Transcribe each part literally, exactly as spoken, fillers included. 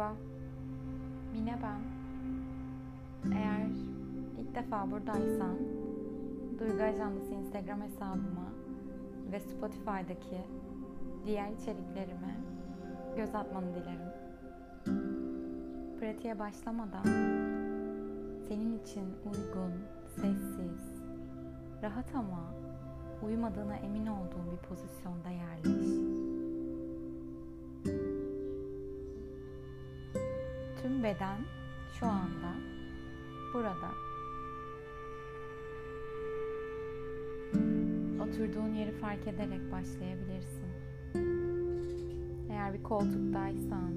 merhaba. Mine ben. Eğer ilk defa buradaysan Duygu Ajandası Instagram hesabıma ve Spotify'daki diğer içeriklerime göz atmanı dilerim. Pratiğe başlamadan senin için uygun, sessiz, rahat ama uyumadığına emin olduğun bir pozisyonda yerleş. Tüm beden şu anda burada. Oturduğun yeri fark ederek başlayabilirsin. Eğer bir koltuktaysan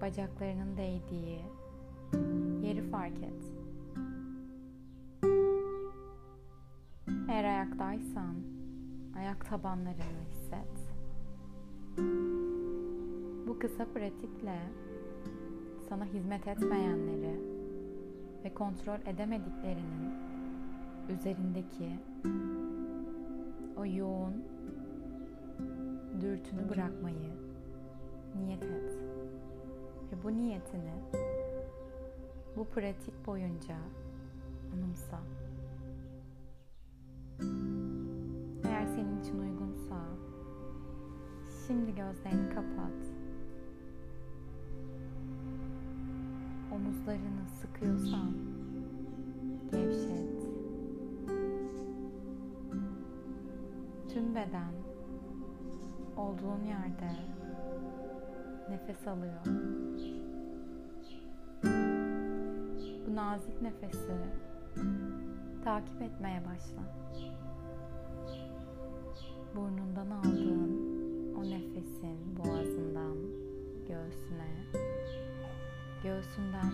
bacaklarının değdiği yeri fark et. Eğer ayaktaysan ayak tabanlarını hisset. Bu kısa pratikle sana hizmet etmeyenleri ve kontrol edemediklerinin üzerindeki o yoğun dürtünü bırakmayı niyet et. Ve bu niyetini bu pratik boyunca anımsa. Eğer senin için uygunsa şimdi gözlerini kapat. Omuzlarını sıkıyorsan gevşet. Tüm beden olduğun yerde nefes alıyor. Bu nazik nefesi takip etmeye başla. Burnundan aldığın o nefesin boğazından göğsüne, göğsünden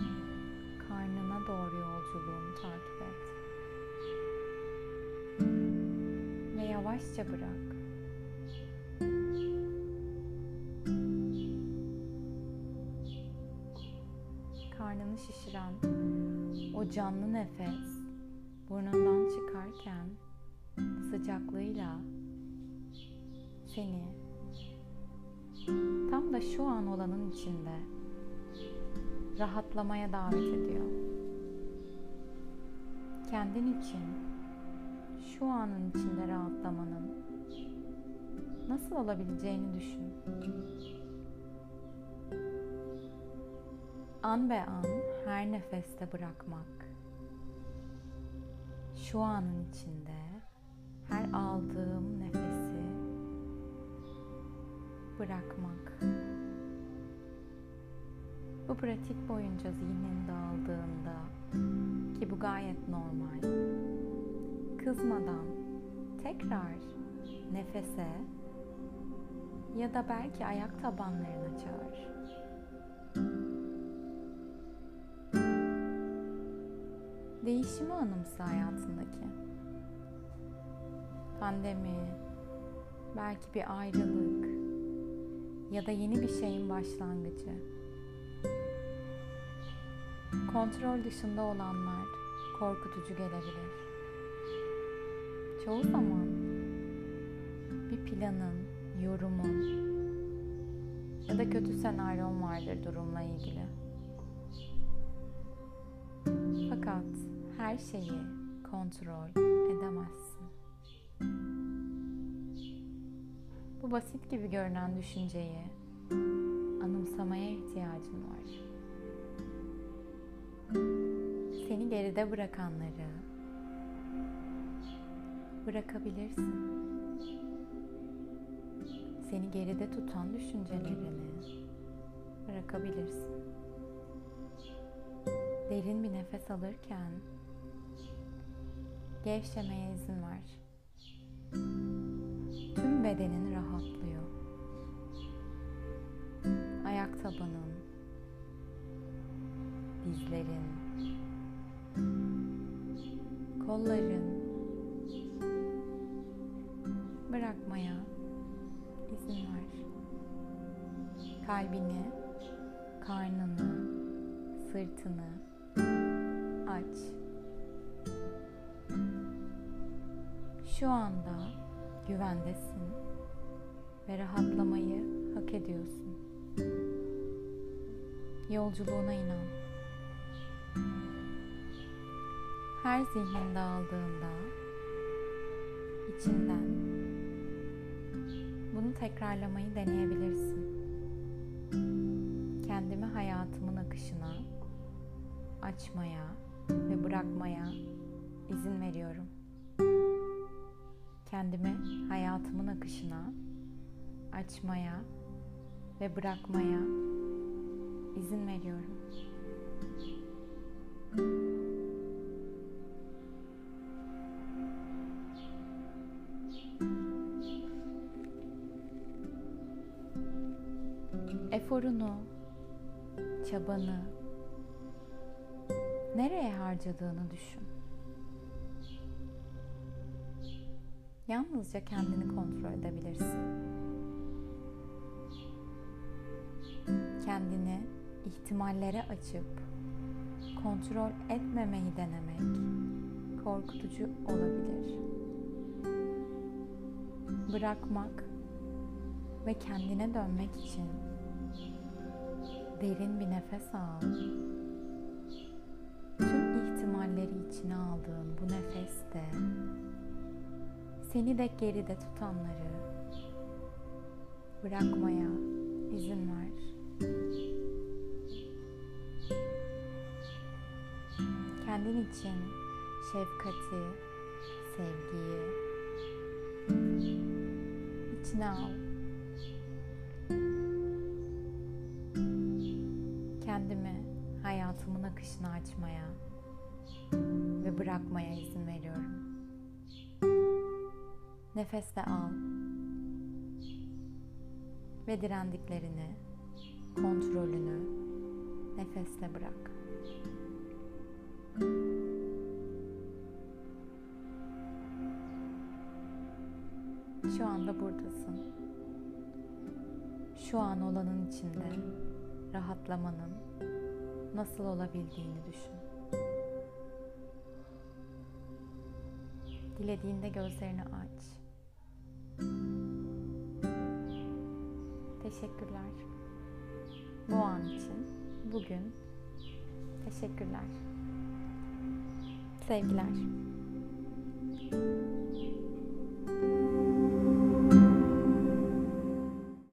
karnına doğru yolculuğunu takip et. Ve yavaşça bırak. Karnını şişiren o canlı nefes burnundan çıkarken sıcaklığıyla seni tam da şu an olanın içinde rahatlamaya davet ediyor. Kendin için şu anın içinde rahatlamanın nasıl olabileceğini düşün. An be an her nefeste bırakmak. Şu anın içinde her aldığım nefesi bırakmak. Bu pratik boyunca zihnin dağıldığında, ki bu gayet normal, kızmadan tekrar nefese ya da belki ayak tabanlarına çağır. Değişimi anımsa hayatındaki. Pandemi, belki bir ayrılık ya da yeni bir şeyin başlangıcı. Kontrol dışında olanlar korkutucu gelebilir. Çoğu zaman bir planın, yorumun ya da kötü senaryon vardır durumla ilgili. Fakat her şeyi kontrol edemezsin. Bu basit gibi görünen düşünceyi anımsamaya ihtiyacın var. Seni geride bırakanları bırakabilirsin. Seni geride tutan düşüncelerini bırakabilirsin. Derin bir nefes alırken gevşemeye izin ver. Tüm bedenin rahatlıyor. Ayak tabanın, dizlerin, kolların, bırakmaya izin ver. Kalbini, karnını, sırtını aç. Şu anda güvendesin ve rahatlamayı hak ediyorsun. yolculuğuna inan. Her zihin dağıldığında içinden bunu tekrarlamayı deneyebilirsin. Kendimi hayatımın akışına açmaya ve bırakmaya izin veriyorum. Kendimi hayatımın akışına açmaya ve bırakmaya izin veriyorum. Eforunu, çabanı nereye harcadığını düşün. Yalnızca kendini kontrol edebilirsin. Kendini ihtimallere açıp kontrol etmemeyi denemek korkutucu olabilir. Bırakmak ve kendine dönmek için derin bir nefes al. Tüm ihtimalleri içine aldığın bu nefeste seni de geride tutanları bırakmaya izin ver. Kendin için şefkati, sevgiyi içine al. Kendimi hayatımın akışına açmaya ve bırakmaya izin veriyorum. Nefes de al ve direndiklerini, kontrolünü nefeste bırak. Şu anda buradasın. Şu an olanın içinde rahatlamanın nasıl olabildiğini düşün. Dilediğinde gözlerini aç. Teşekkürler. Bu an için, bugün teşekkürler. Sevgiler.